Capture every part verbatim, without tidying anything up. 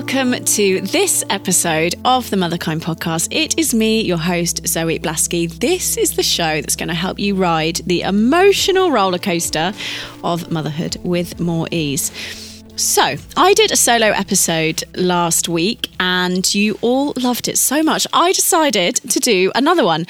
welcome to this episode of the Motherkind podcast. It is me, your host, Zoe Blasky. This is the show that's going to help you ride the emotional roller coaster of motherhood with more ease. So, I did a solo episode last week and you all loved it so much. I decided to do another one.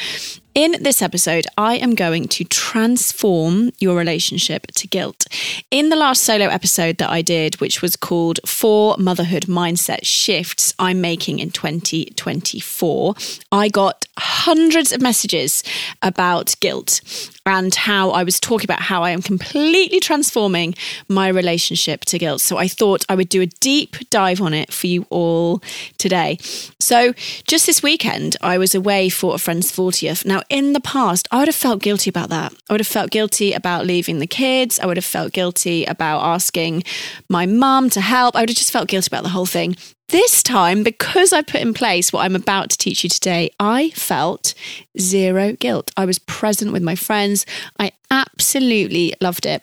In this episode, I am going to transform your relationship to guilt. In the last solo episode that I did, which was called Four Motherhood Mindset Shifts I'm Making in twenty twenty-four, I got hundreds of messages about guilt and how I was talking about how I am completely transforming my relationship to guilt. So I thought I would do a deep dive on it for you all today. So just this weekend, I was away for a friend's fortieth. Now, in the past, I would have felt guilty about that. I would have felt guilty about leaving the kids. I would have felt guilty about asking my mum to help. I would have just felt guilty about the whole thing. This time, because I put in place what I'm about to teach you today, I felt zero guilt. I was present with my friends. I absolutely loved it.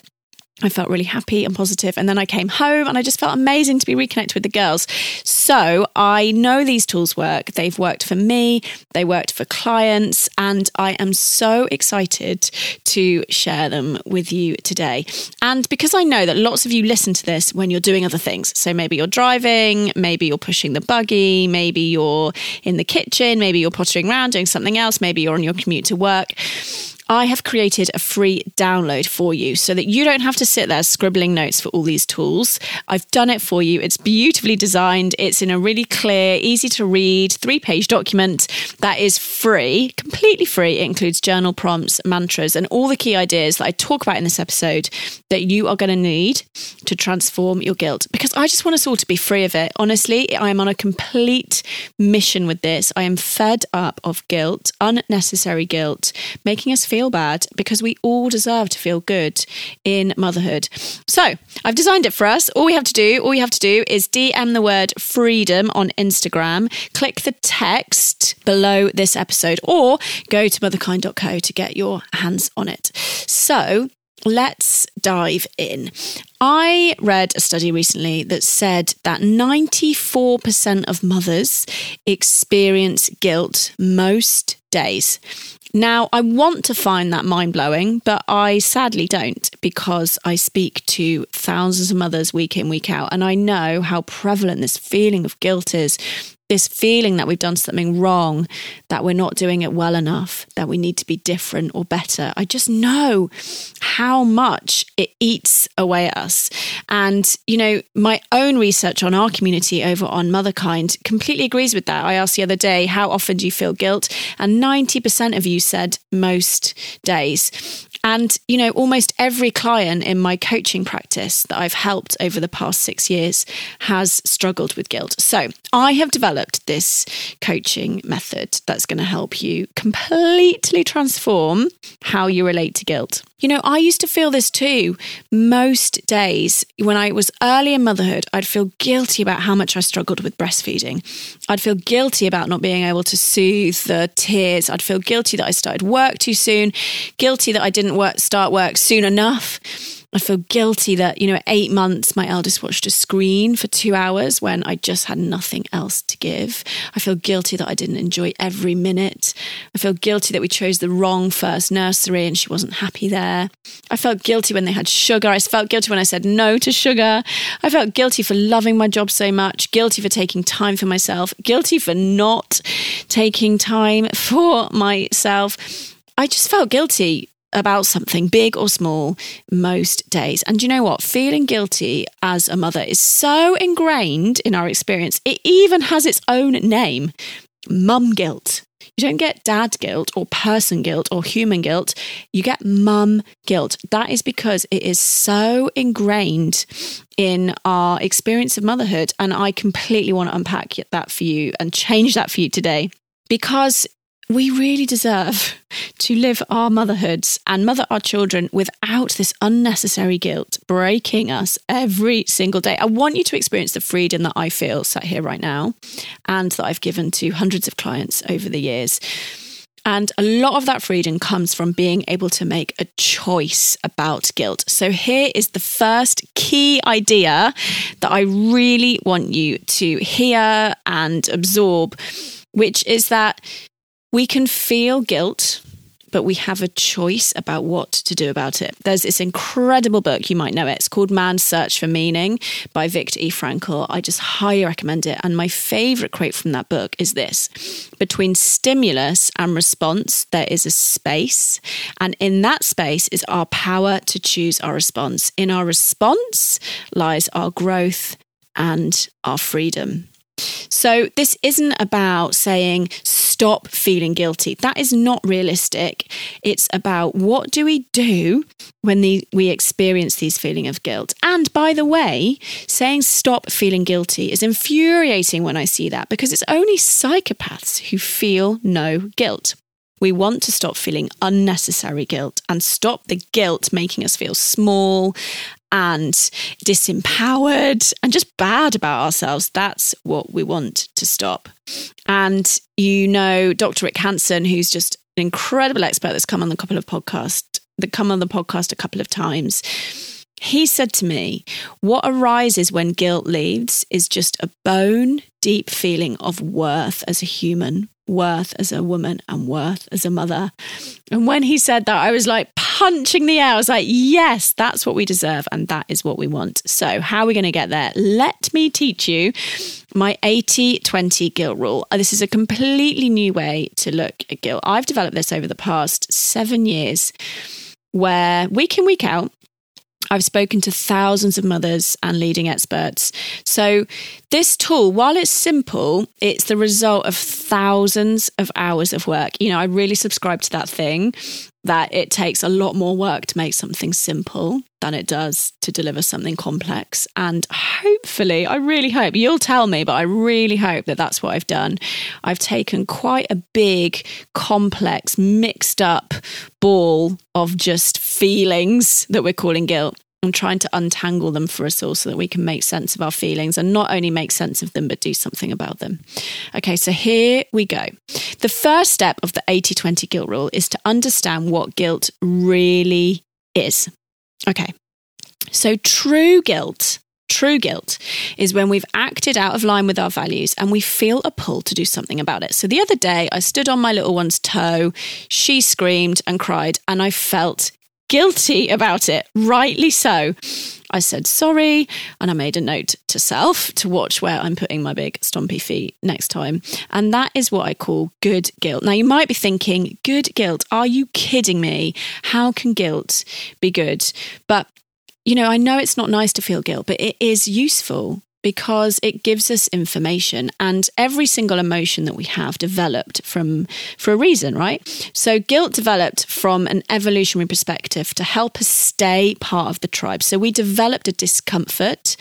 I felt really happy and positive. And then I came home and I just felt amazing to be reconnected with the girls. So I know these tools work. They've worked for me. They worked for clients. And I am so excited to share them with you today. And because I know that lots of you listen to this when you're doing other things. So maybe you're driving, maybe you're pushing the buggy, maybe you're in the kitchen, maybe you're pottering around doing something else, maybe you're on your commute to work. I have created a free download for you so that you don't have to sit there scribbling notes for all these tools. I've done it for you. It's beautifully designed. It's in a really clear, easy to read, three-page document that is free, completely free. It includes journal prompts, mantras, and all the key ideas that I talk about in this episode that you are going to need to transform your guilt, because I just want us all to be free of it. Honestly, I am on a complete mission with this. I am fed up of guilt, unnecessary guilt, making us feel feel bad, because we all deserve to feel good in motherhood. So I've designed it for us. All we have to do, all you have to do is D M the word freedom on Instagram, click the text below this episode, or go to motherkind dot co to get your hands on it. So let's dive in. I read a study recently that said that ninety-four percent of mothers experience guilt most days. Now, I want to find that mind-blowing, but I sadly don't, because I speak to thousands of mothers week in, week out, and I know how prevalent this feeling of guilt is, this feeling that we've done something wrong, that we're not doing it well enough, that we need to be different or better. I just know how much it eats away at us. And, you know, my own research on our community over on Motherkind completely agrees with that. I asked the other day, how often do you feel guilt? And ninety percent of you said most days. And, you know, almost every client in my coaching practice that I've helped over the past six years has struggled with guilt. So I have developed this coaching method that's going to help you completely transform how you relate to guilt. You know, I used to feel this too. Most days when I was early in motherhood, I'd feel guilty about how much I struggled with breastfeeding. I'd feel guilty about not being able to soothe the tears. I'd feel guilty that I started work too soon, guilty that I didn't work, start work soon enough. I feel guilty that, you know, at eight months, my eldest watched a screen for two hours when I just had nothing else to give. I feel guilty that I didn't enjoy every minute. I feel guilty that we chose the wrong first nursery and she wasn't happy there. I felt guilty when they had sugar. I felt guilty when I said no to sugar. I felt guilty for loving my job so much, guilty for taking time for myself, guilty for not taking time for myself. I just felt guilty about something big or small most days. And you know what? Feeling guilty as a mother is so ingrained in our experience. It even has its own name, mum guilt. You don't get dad guilt or person guilt or human guilt. You get mum guilt. That is because it is so ingrained in our experience of motherhood. And I completely want to unpack that for you and change that for you today, because we really deserve to live our motherhoods and mother our children without this unnecessary guilt breaking us every single day. I want you to experience the freedom that I feel sat here right now and that I've given to hundreds of clients over the years. And a lot of that freedom comes from being able to make a choice about guilt. So here is the first key idea that I really want you to hear and absorb, which is that we can feel guilt, but we have a choice about what to do about it. There's this incredible book, you might know it. It's called Man's Search for Meaning by Viktor E. Frankl. I just highly recommend it. And my favorite quote from that book is this: between stimulus and response, there is a space. And in that space is our power to choose our response. In our response lies our growth and our freedom. So this isn't about saying, stop feeling guilty. That is not realistic. It's about, what do we do when the, we experience these feelings of guilt? And by the way, saying stop feeling guilty is infuriating when I see that, because it's only psychopaths who feel no guilt. We want to stop feeling unnecessary guilt and stop the guilt making us feel small and disempowered and just bad about ourselves. That's what we want to stop. And you know, Doctor Rick Hanson, who's just an incredible expert that's come on the couple of podcast, that come on the podcast a couple of times. He said to me, what arises when guilt leaves is just a bone deep feeling of worth as a human, worth as a woman, and worth as a mother. And when he said that, I was like punching the air. I was like, yes, that's what we deserve. And that is what we want. So how are we going to get there? Let me teach you my eighty twenty guilt rule. This is a completely new way to look at guilt. I've developed this over the past seven years where week in, week out, I've spoken to thousands of mothers and leading experts. So this tool, while it's simple, it's the result of thousands of hours of work. You know, I really subscribe to that thing that it takes a lot more work to make something simple than it does to deliver something complex. And hopefully, I really hope, you'll tell me, but I really hope that that's what I've done. I've taken quite a big, complex, mixed up ball of just feelings that we're calling guilt. I'm trying to untangle them for us all so that we can make sense of our feelings, and not only make sense of them, but do something about them. Okay, so here we go. The first step of the eighty twenty guilt rule is to understand what guilt really is. Okay, so true guilt, true guilt is when we've acted out of line with our values and we feel a pull to do something about it. So the other day, I stood on my little one's toe, she screamed and cried, and I felt guilty about it, rightly so. I said sorry, and I made a note to self to watch where I'm putting my big stompy feet next time. And that is what I call good guilt. Now, you might be thinking, good guilt? Are you kidding me? How can guilt be good? But, you know, I know it's not nice to feel guilt, but it is useful, because it gives us information, and every single emotion that we have developed from for a reason, right? So guilt developed from an evolutionary perspective to help us stay part of the tribe. So we developed a discomfort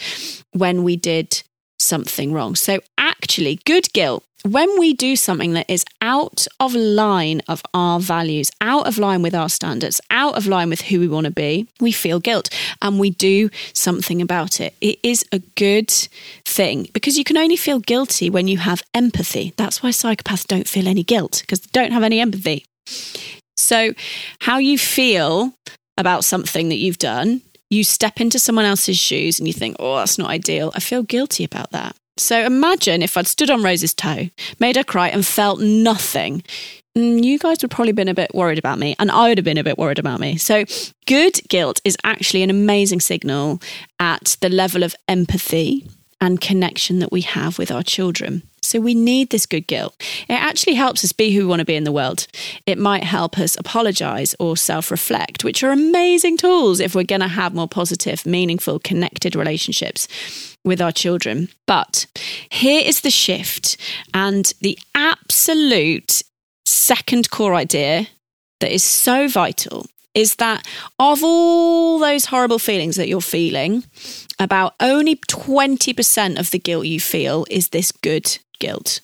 when we did something wrong. So actually, good guilt, when we do something that is out of line of our values, out of line with our standards, out of line with who we want to be, we feel guilt and we do something about it. It is a good thing, because you can only feel guilty when you have empathy. That's why psychopaths don't feel any guilt, because they don't have any empathy. So how you feel about something that you've done, you step into someone else's shoes and you think, oh, that's not ideal. I feel guilty about that. So imagine if I'd stood on Rose's toe, made her cry and felt nothing. You guys would probably have been a bit worried about me, and I would have been a bit worried about me. So good guilt is actually an amazing signal at the level of empathy and connection that we have with our children. So we need this good guilt. It actually helps us be who we want to be in the world. It might help us apologize or self-reflect, which are amazing tools if we're going to have more positive, meaningful, connected relationships with our children. But here is the shift and the absolute second core idea that is so vital, is that of all those horrible feelings that you're feeling, about only twenty percent of the guilt you feel is this good guilt.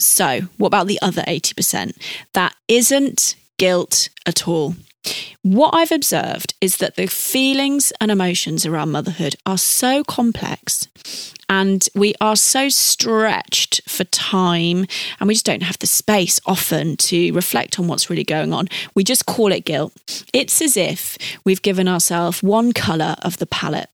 So what about the other eighty percent? That isn't guilt at all. What I've observed is that the feelings and emotions around motherhood are so complex and we are so stretched for time and we just don't have the space often to reflect on what's really going on. We just call it guilt. It's as if we've given ourselves one colour of the palette.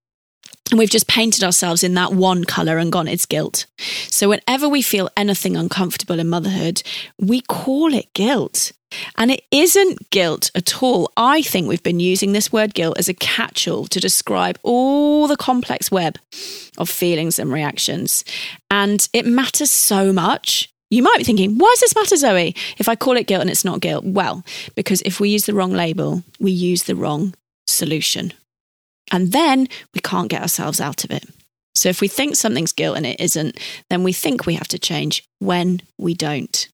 And we've just painted ourselves in that one colour and gone, it's guilt. So whenever we feel anything uncomfortable in motherhood, we call it guilt. And it isn't guilt at all. I think we've been using this word guilt as a catch-all to describe all the complex web of feelings and reactions. And it matters so much. You might be thinking, why does this matter, Zoe, if I call it guilt and it's not guilt? Well, because if we use the wrong label, we use the wrong solution. And then we can't get ourselves out of it. So if we think something's guilt and it isn't, then we think we have to change when we don't.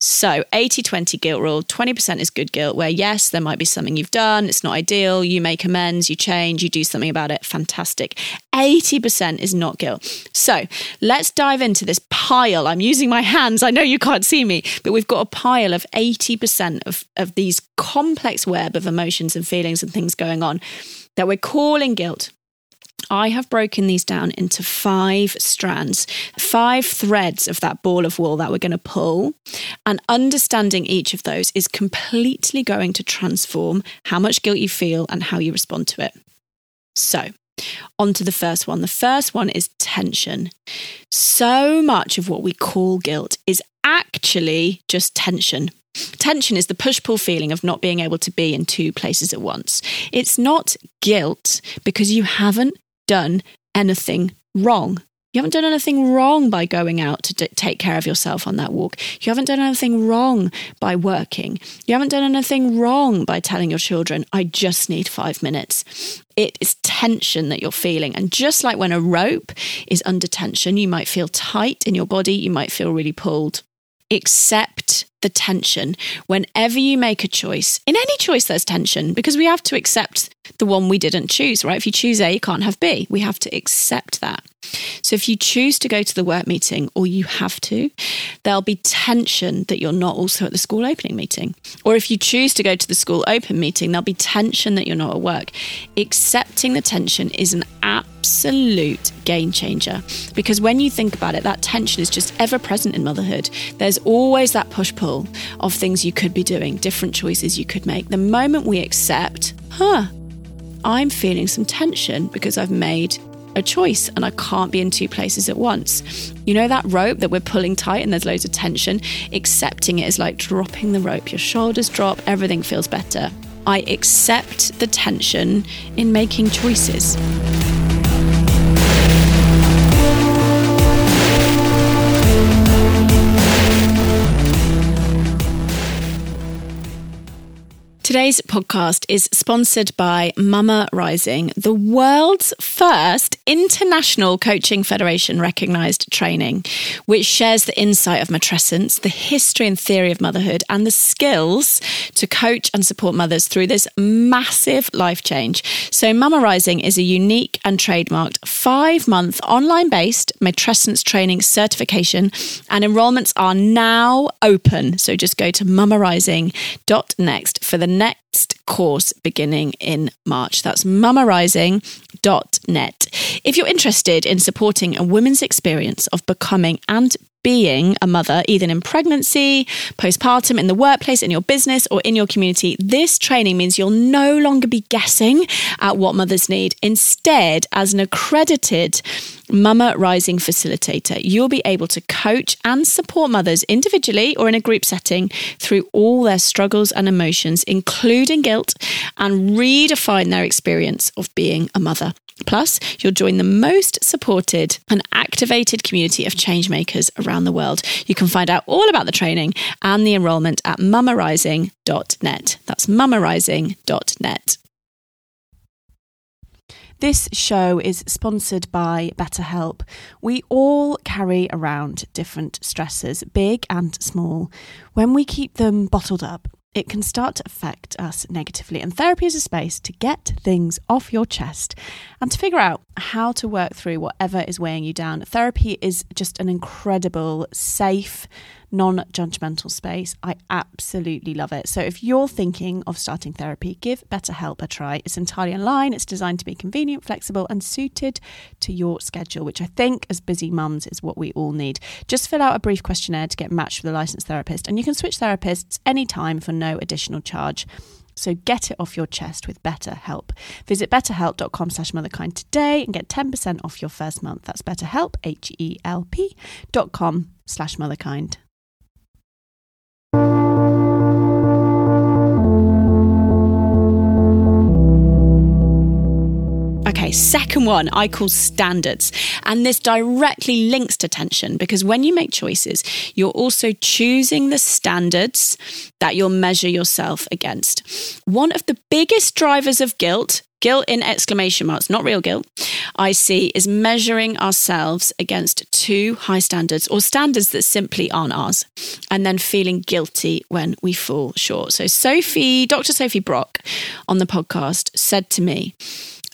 So eighty twenty guilt rule, twenty percent is good guilt, where yes, there might be something you've done, it's not ideal, you make amends, you change, you do something about it, fantastic. eighty percent is not guilt. So let's dive into this pile. I'm using my hands, I know you can't see me, but we've got a pile of eighty percent of, of these complex web of emotions and feelings and things going on that we're calling guilt. I have broken these down into five strands, five threads of that ball of wool that we're going to pull. And understanding each of those is completely going to transform how much guilt you feel and how you respond to it. So, on to the first one. The first one is tension. So much of what we call guilt is actually just tension. Tension is the push-pull feeling of not being able to be in two places at once. It's not guilt because you haven't done anything wrong. You haven't done anything wrong by going out to d- take care of yourself on that walk. You haven't done anything wrong by working. You haven't done anything wrong by telling your children, I just need five minutes. It is tension that you're feeling. And just like when a rope is under tension, you might feel tight in your body. You might feel really pulled. Accept the tension. Whenever you make a choice, in any choice there's tension because we have to accept the one we didn't choose, right? If you choose A, you can't have B. We have to accept that. So if you choose to go to the work meeting or you have to, there'll be tension that you're not also at the school opening meeting. Or if you choose to go to the school open meeting, there'll be tension that you're not at work. Accepting the tension is an absolute game changer because when you think about it, that tension is just ever present in motherhood. There's always that push-pull of things you could be doing, different choices you could make. The moment we accept, huh, I'm feeling some tension because I've made a choice and I can't be in two places at once. You know that rope that we're pulling tight and there's loads of tension? Accepting it is like dropping the rope. Your shoulders drop, everything feels better. I accept the tension in making choices. Today's podcast is sponsored by Mama Rising, the world's first international coaching federation recognised training, which shares the insight of matrescence, the history and theory of motherhood, and the skills to coach and support mothers through this massive life change. So Mama Rising is a unique and trademarked five-month online-based matrescence training certification, and enrolments are now open. So just go to mama rising dot net for the next next course beginning in March. That's mama rising dot net. If you're interested in supporting a woman's experience of becoming and being a mother, either in pregnancy, postpartum, in the workplace, in your business, or in your community, this training means you'll no longer be guessing at what mothers need. Instead, as an accredited Mama Rising facilitator, you'll be able to coach and support mothers individually or in a group setting through all their struggles and emotions, including guilt, and redefine their experience of being a mother. Plus, you'll join the most supported and activated community of changemakers around the world. You can find out all about the training and the enrolment at mama rising dot net. That's mama rising dot net. This show is sponsored by BetterHelp. We all carry around different stressors, big and small. When we keep them bottled up, it can start to affect us negatively, and therapy is a space to get things off your chest and to figure out how to work through whatever is weighing you down. Therapy is just an incredible, safe, non-judgmental space. I absolutely love it. So if you're thinking of starting therapy, give BetterHelp a try. It's entirely online. It's designed to be convenient, flexible, and suited to your schedule, which I think as busy mums is what we all need. Just fill out a brief questionnaire to get matched with a licensed therapist, and you can switch therapists anytime for no additional charge. So get it off your chest with BetterHelp. Visit betterhelp.com slash motherkind today and get ten percent off your first month. That's BetterHelp, H E L P dot com slash motherkind. Okay, second one I call standards. And this directly links to tension because when you make choices, you're also choosing the standards that you'll measure yourself against. One of the biggest drivers of guilt, guilt in exclamation marks, not real guilt, I see is measuring ourselves against too high standards or standards that simply aren't ours and then feeling guilty when we fall short. So Sophie, Doctor Sophie Brock on the podcast said to me,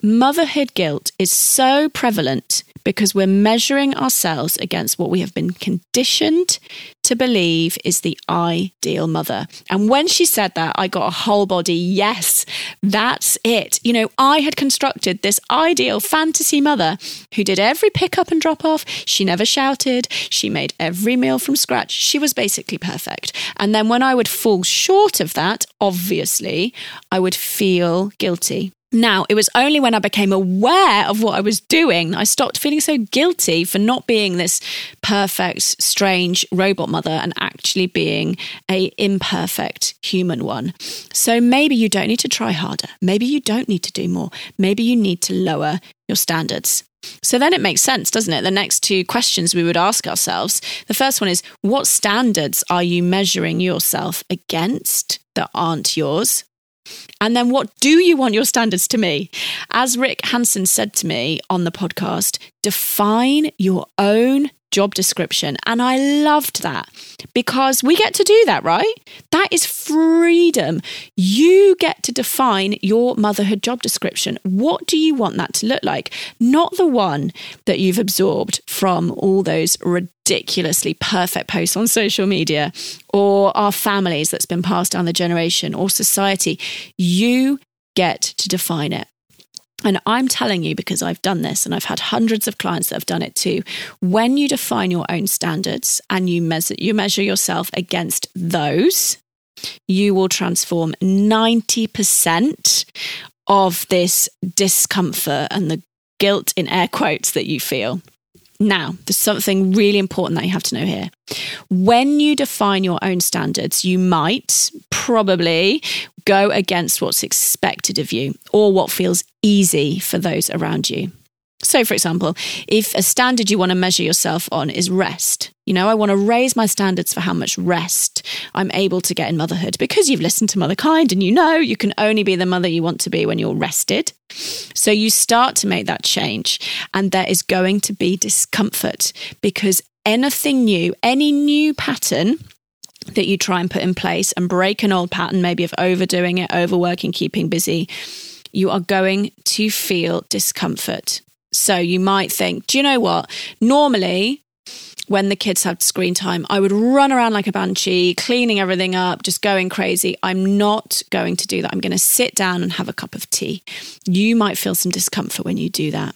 motherhood guilt is so prevalent because we're measuring ourselves against what we have been conditioned to believe is the ideal mother. And when she said that, I got a whole body, yes, that's it. You know, I had constructed this ideal fantasy mother who did every pick up and drop off. She never shouted. She made every meal from scratch. She was basically perfect. And then when I would fall short of that, obviously, I would feel guilty. Now, it was only when I became aware of what I was doing that I stopped feeling so guilty for not being this perfect, strange robot mother and actually being an imperfect human one. So maybe you don't need to try harder. Maybe you don't need to do more. Maybe you need to lower your standards. So then it makes sense, doesn't it? The next two questions we would ask ourselves. The first one is, what standards are you measuring yourself against that aren't yours? And then what do you want your standards to be? As Rick Hanson said to me on the podcast, define your own job description. And I loved that because we get to do that, right? That is freedom. You get to define your motherhood job description. What do you want that to look like? Not the one that you've absorbed from all those ridiculous ridiculously perfect posts on social media or our families that's been passed down the generation or society. You get to define it. And I'm telling you, because I've done this and I've had hundreds of clients that have done it too, when you define your own standards and you measure, you measure yourself against those, you will transform ninety percent of this discomfort and the guilt in air quotes that you feel. Now, there's something really important that you have to know here. When you define your own standards, you might probably go against what's expected of you or what feels easy for those around you. So, for example, if a standard you want to measure yourself on is rest, you know, I want to raise my standards for how much rest I'm able to get in motherhood because you've listened to Motherkind and you know you can only be the mother you want to be when you're rested. So you start to make that change and there is going to be discomfort because anything new, any new pattern that you try and put in place and break an old pattern, maybe of overdoing it, overworking, keeping busy, you are going to feel discomfort. So you might think, do you know what? Normally, when the kids had screen time, I would run around like a banshee, cleaning everything up, just going crazy. I'm not going to do that. I'm going to sit down and have a cup of tea. You might feel some discomfort when you do that,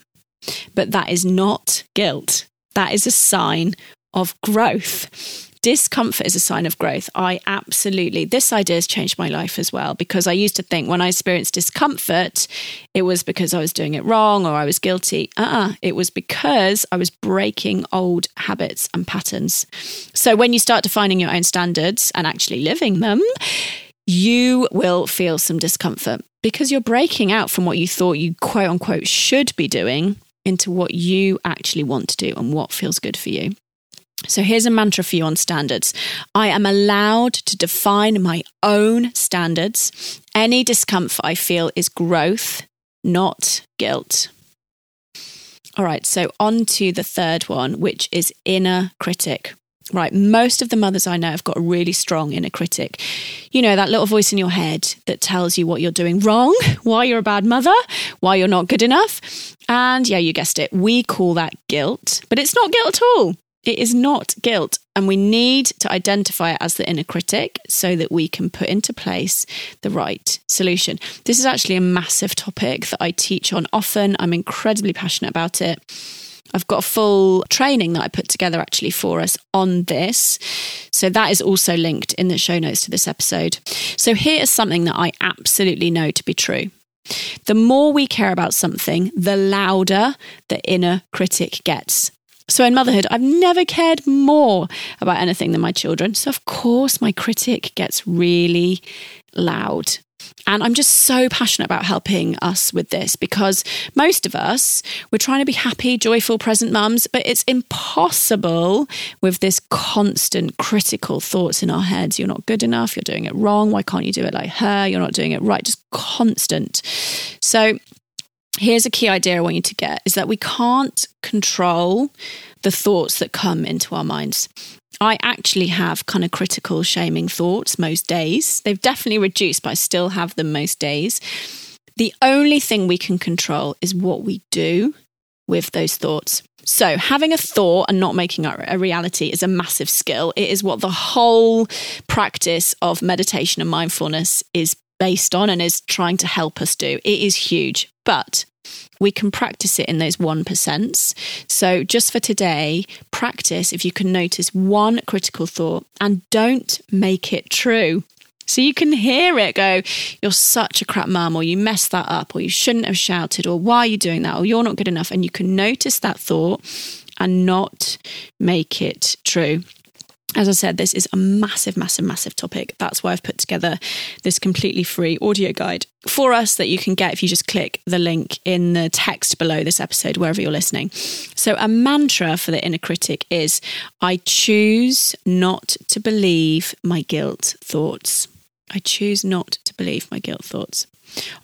but that is not guilt. That is a sign of growth. Discomfort is a sign of growth. I absolutely, this idea has changed my life as well, because I used to think when I experienced discomfort, it was because I was doing it wrong or I was guilty. Uh-uh, it was because I was breaking old habits and patterns. So when you start defining your own standards and actually living them, you will feel some discomfort because you're breaking out from what you thought you quote unquote should be doing into what you actually want to do and what feels good for you. So here's a mantra for you on standards. I am allowed to define my own standards. Any discomfort I feel is growth, not guilt. All right, so on to the third one, which is inner critic. Right, most of the mothers I know have got a really strong inner critic. You know, that little voice in your head that tells you what you're doing wrong, why you're a bad mother, why you're not good enough. And yeah, you guessed it, we call that guilt, but it's not guilt at all. It is not guilt, and we need to identify it as the inner critic so that we can put into place the right solution. This is actually a massive topic that I teach on often. I'm incredibly passionate about it. I've got a full training that I put together actually for us on this. So that is also linked in the show notes to this episode. So here is something that I absolutely know to be true. The more we care about something, the louder the inner critic gets. So in motherhood, I've never cared more about anything than my children. So of course, my critic gets really loud. And I'm just so passionate about helping us with this because most of us, we're trying to be happy, joyful, present mums, but it's impossible with this constant critical thoughts in our heads. You're not good enough. You're doing it wrong. Why can't you do it like her? You're not doing it right. Just constant. So here's a key idea I want you to get is that we can't control the thoughts that come into our minds. I actually have kind of critical shaming thoughts most days. They've definitely reduced, but I still have them most days. The only thing we can control is what we do with those thoughts. So having a thought and not making it a reality is a massive skill. It is what the whole practice of meditation and mindfulness is based on and is trying to help us do. It is huge, but we can practice it in those one percent. So just for today, practice if you can notice one critical thought and don't make it true. So you can hear it go, you're such a crap mum, or you messed that up, or you shouldn't have shouted, or why are you doing that, or you're not good enough. And you can notice that thought and not make it true. As I said, this is a massive, massive, massive topic. That's why I've put together this completely free audio guide for us that you can get if you just click the link in the text below this episode, wherever you're listening. So a mantra for the inner critic is, I choose not to believe my guilt thoughts. I choose not to believe my guilt thoughts.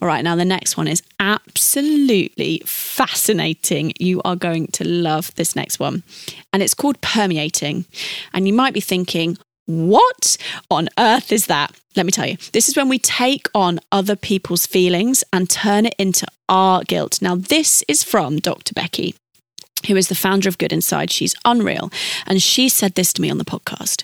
All right, now the next one is absolutely fascinating. You are going to love this next one. And it's called permeating. And you might be thinking, what on earth is that? Let me tell you, this is when we take on other people's feelings and turn it into our guilt. Now, this is from Doctor Becky, who is the founder of Good Inside. She's unreal. And she said this to me on the podcast.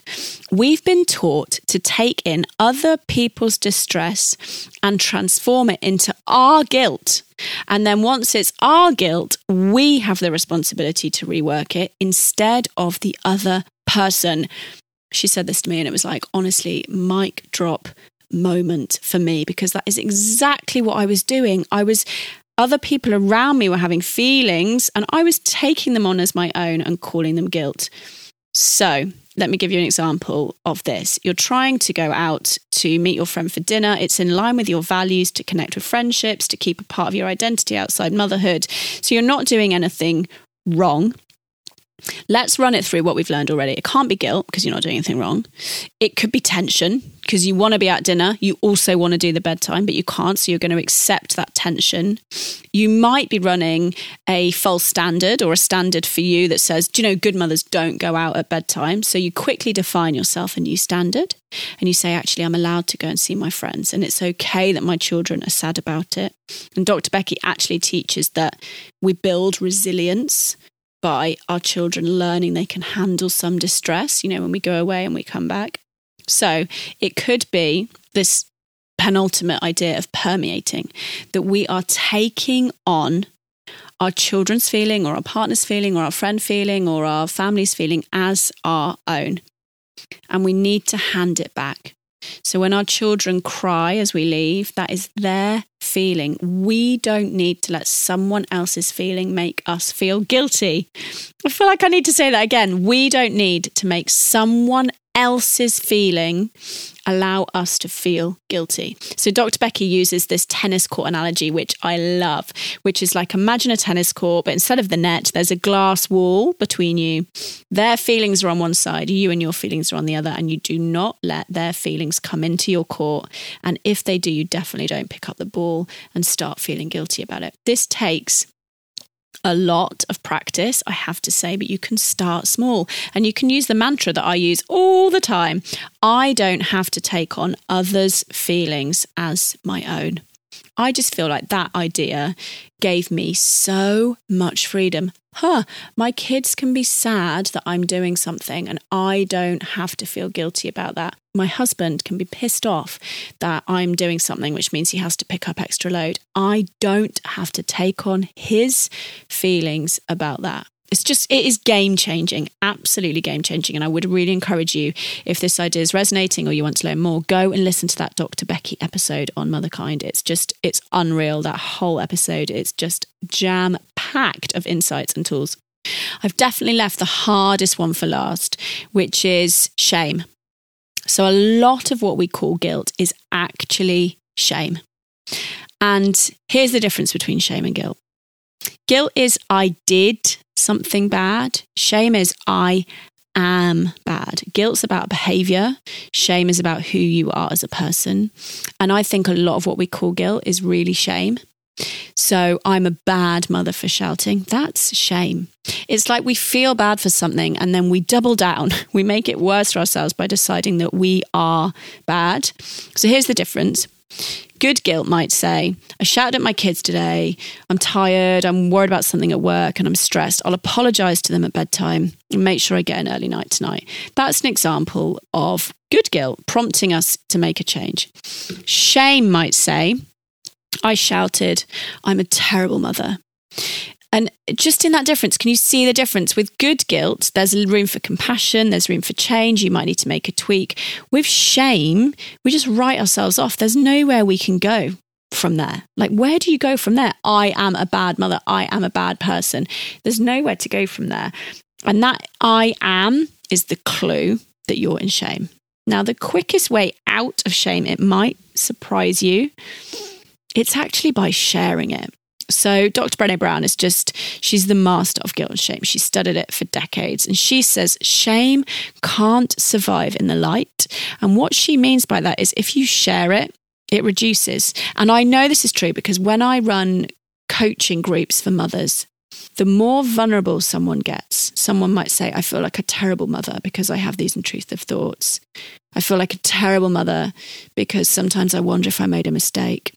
We've been taught to take in other people's distress and transform it into our guilt. And then once it's our guilt, we have the responsibility to rework it instead of the other person. She said this to me and it was like, honestly, mic drop moment for me, because that is exactly what I was doing. I was Other people around me were having feelings and I was taking them on as my own and calling them guilt. So let me give you an example of this. You're trying to go out to meet your friend for dinner. It's in line with your values to connect with friendships, to keep a part of your identity outside motherhood. So you're not doing anything wrong. Let's run it through what we've learned already. It can't be guilt because you're not doing anything wrong. It could be tension because you want to be at dinner. You also want to do the bedtime, but you can't. So you're going to accept that tension. You might be running a false standard or a standard for you that says, do you know, good mothers don't go out at bedtime. So you quickly define yourself a new standard and you say, actually, I'm allowed to go and see my friends. And it's okay that my children are sad about it. And Doctor Becky actually teaches that we build resilience by our children learning they can handle some distress, you know, when we go away and we come back. So it could be this penultimate idea of permeating, that we are taking on our children's feeling or our partner's feeling or our friend feeling or our family's feeling as our own. And we need to hand it back. So when our children cry as we leave, that is their feeling. We don't need to let someone else's feeling make us feel guilty. I feel like I need to say that again. We don't need to make someone else's feeling allow us to feel guilty. So Doctor Becky uses this tennis court analogy, which I love, which is like, imagine a tennis court, but instead of the net, there's a glass wall between you. Their feelings are on one side, you and your feelings are on the other, and you do not let their feelings come into your court. And if they do, you definitely don't pick up the ball and start feeling guilty about it. This takes a lot of practice, I have to say, but you can start small and you can use the mantra that I use all the time. I don't have to take on others' feelings as my own. I just feel like that idea gave me so much freedom. Huh, my kids can be sad that I'm doing something and I don't have to feel guilty about that. My husband can be pissed off that I'm doing something, which means he has to pick up extra load. I don't have to take on his feelings about that. It's just, it is game changing, absolutely game changing. And I would really encourage you, if this idea is resonating or you want to learn more, go and listen to that Doctor Becky episode on Motherkind. It's just, it's unreal, that whole episode. It's just jam packed of insights and tools. I've definitely left the hardest one for last, which is shame. So a lot of what we call guilt is actually shame. And here's the difference between shame and guilt. Guilt is I did something bad. Shame is I am bad. Guilt's about behavior. Shame is about who you are as a person. And I think a lot of what we call guilt is really shame. So I'm a bad mother for shouting. That's shame. It's like we feel bad for something and then we double down. We make it worse for ourselves by deciding that we are bad. So here's the difference. Good guilt might say, I shouted at my kids today, I'm tired, I'm worried about something at work and I'm stressed. I'll apologise to them at bedtime and make sure I get an early night tonight. That's an example of good guilt prompting us to make a change. Shame might say, I shouted, I'm a terrible mother. And just in that difference, can you see the difference? With good guilt, there's room for compassion, there's room for change, you might need to make a tweak. With shame, we just write ourselves off. There's nowhere we can go from there. Like, where do you go from there? I am a bad mother. I am a bad person. There's nowhere to go from there. And that I am is the clue that you're in shame. Now, the quickest way out of shame, it might surprise you, it's actually by sharing it. So Doctor Brené Brown is just, she's the master of guilt and shame. She studied it for decades. And she says, shame can't survive in the light. And what she means by that is if you share it, it reduces. And I know this is true because when I run coaching groups for mothers, the more vulnerable someone gets, someone might say, I feel like a terrible mother because I have these intrusive thoughts. I feel like a terrible mother because sometimes I wonder if I made a mistake.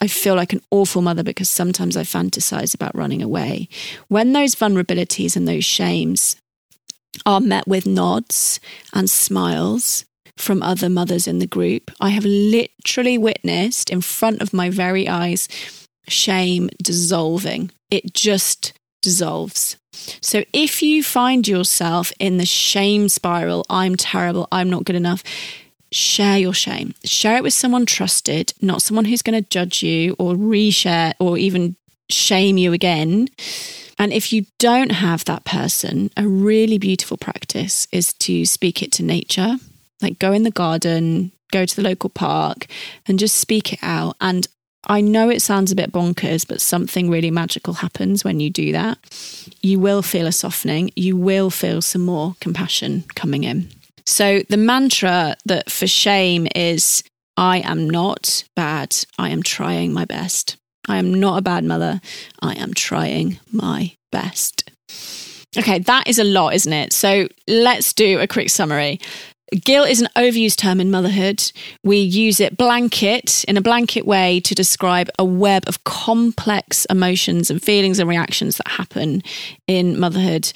I feel like an awful mother because sometimes I fantasize about running away. When those vulnerabilities and those shames are met with nods and smiles from other mothers in the group, I have literally witnessed in front of my very eyes, shame dissolving. It just dissolves. So if you find yourself in the shame spiral, I'm terrible, I'm not good enough, share your shame. Share it with someone trusted, not someone who's going to judge you or reshare or even shame you again. And if you don't have that person, a really beautiful practice is to speak it to nature. Like go in the garden, go to the local park and just speak it out. And I know it sounds a bit bonkers, but something really magical happens when you do that. You will feel a softening. You will feel some more compassion coming in. So the mantra that for shame is, I am not bad. I am trying my best. I am not a bad mother. I am trying my best. Okay, that is a lot, isn't it? So let's do a quick summary. Guilt is an overused term in motherhood. We use it blanket in a blanket way to describe a web of complex emotions and feelings and reactions that happen in motherhood.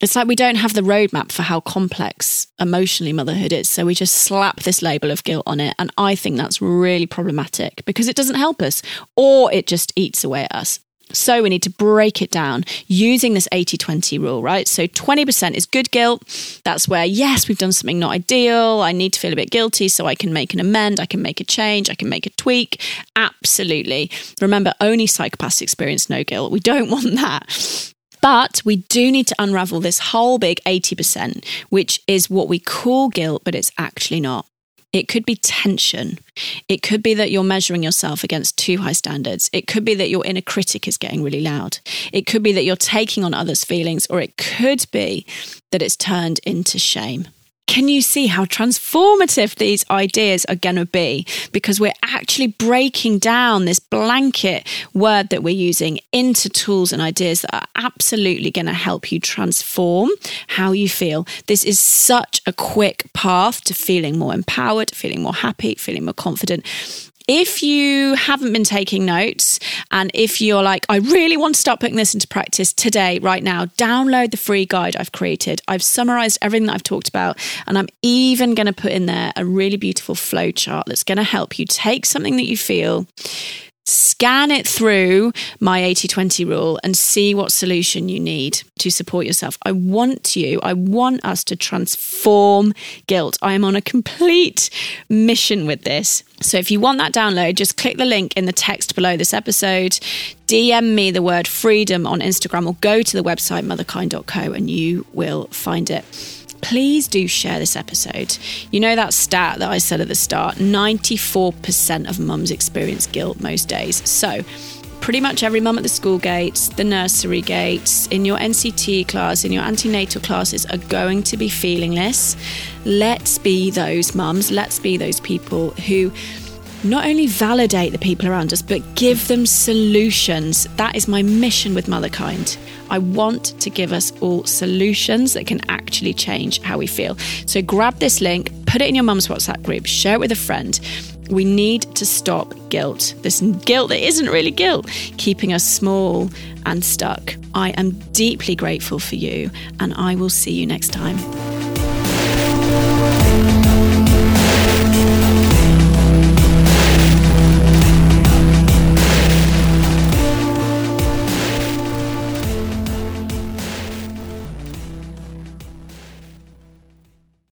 It's like we don't have the roadmap for how complex emotionally motherhood is. So we just slap this label of guilt on it. And I think that's really problematic because it doesn't help us or it just eats away at us. So we need to break it down using this eighty twenty rule, right? So twenty percent is good guilt. That's where, yes, we've done something not ideal. I need to feel a bit guilty so I can make an amend. I can make a change. I can make a tweak. Absolutely. Remember, only psychopaths experience no guilt. We don't want that. But we do need to unravel this whole big eighty percent, which is what we call guilt, but it's actually not. It could be tension. It could be that you're measuring yourself against too high standards. It could be that your inner critic is getting really loud. It could be that you're taking on others' feelings, or it could be that it's turned into shame. Can you see how transformative these ideas are going to be? Because we're actually breaking down this blanket word that we're using into tools and ideas that are absolutely going to help you transform how you feel. This is such a quick path to feeling more empowered, feeling more happy, feeling more confident. if you haven't been taking notes and if you're like, I really want to start putting this into practice today, right now, download the free guide I've created. I've summarized everything that I've talked about, and I'm even going to put in there a really beautiful flow chart that's going to help you take something that you feel, scan it through my eighty twenty rule and see what solution you need to support yourself. I want you, I want us to transform guilt. I am on a complete mission with this. So if you want that download, just click the link in the text below this episode, D M me the word freedom on Instagram, or go to the website motherkind dot co and you will find it. Please do share this episode. You know that stat that I said at the start, ninety-four percent of mums experience guilt most days. So pretty much every mum at the school gates, the nursery gates, in your N C T class, in your antenatal classes are going to be feeling this. Let's be those mums. Let's be those people who not only validate the people around us, but give them solutions. That is my mission with Motherkind. I want to give us all solutions that can actually change how we feel. So grab this link, put it in your mum's WhatsApp group, share it with a friend. We need to stop guilt, this guilt that isn't really guilt, keeping us small and stuck. I am deeply grateful for you, and I will see you next time.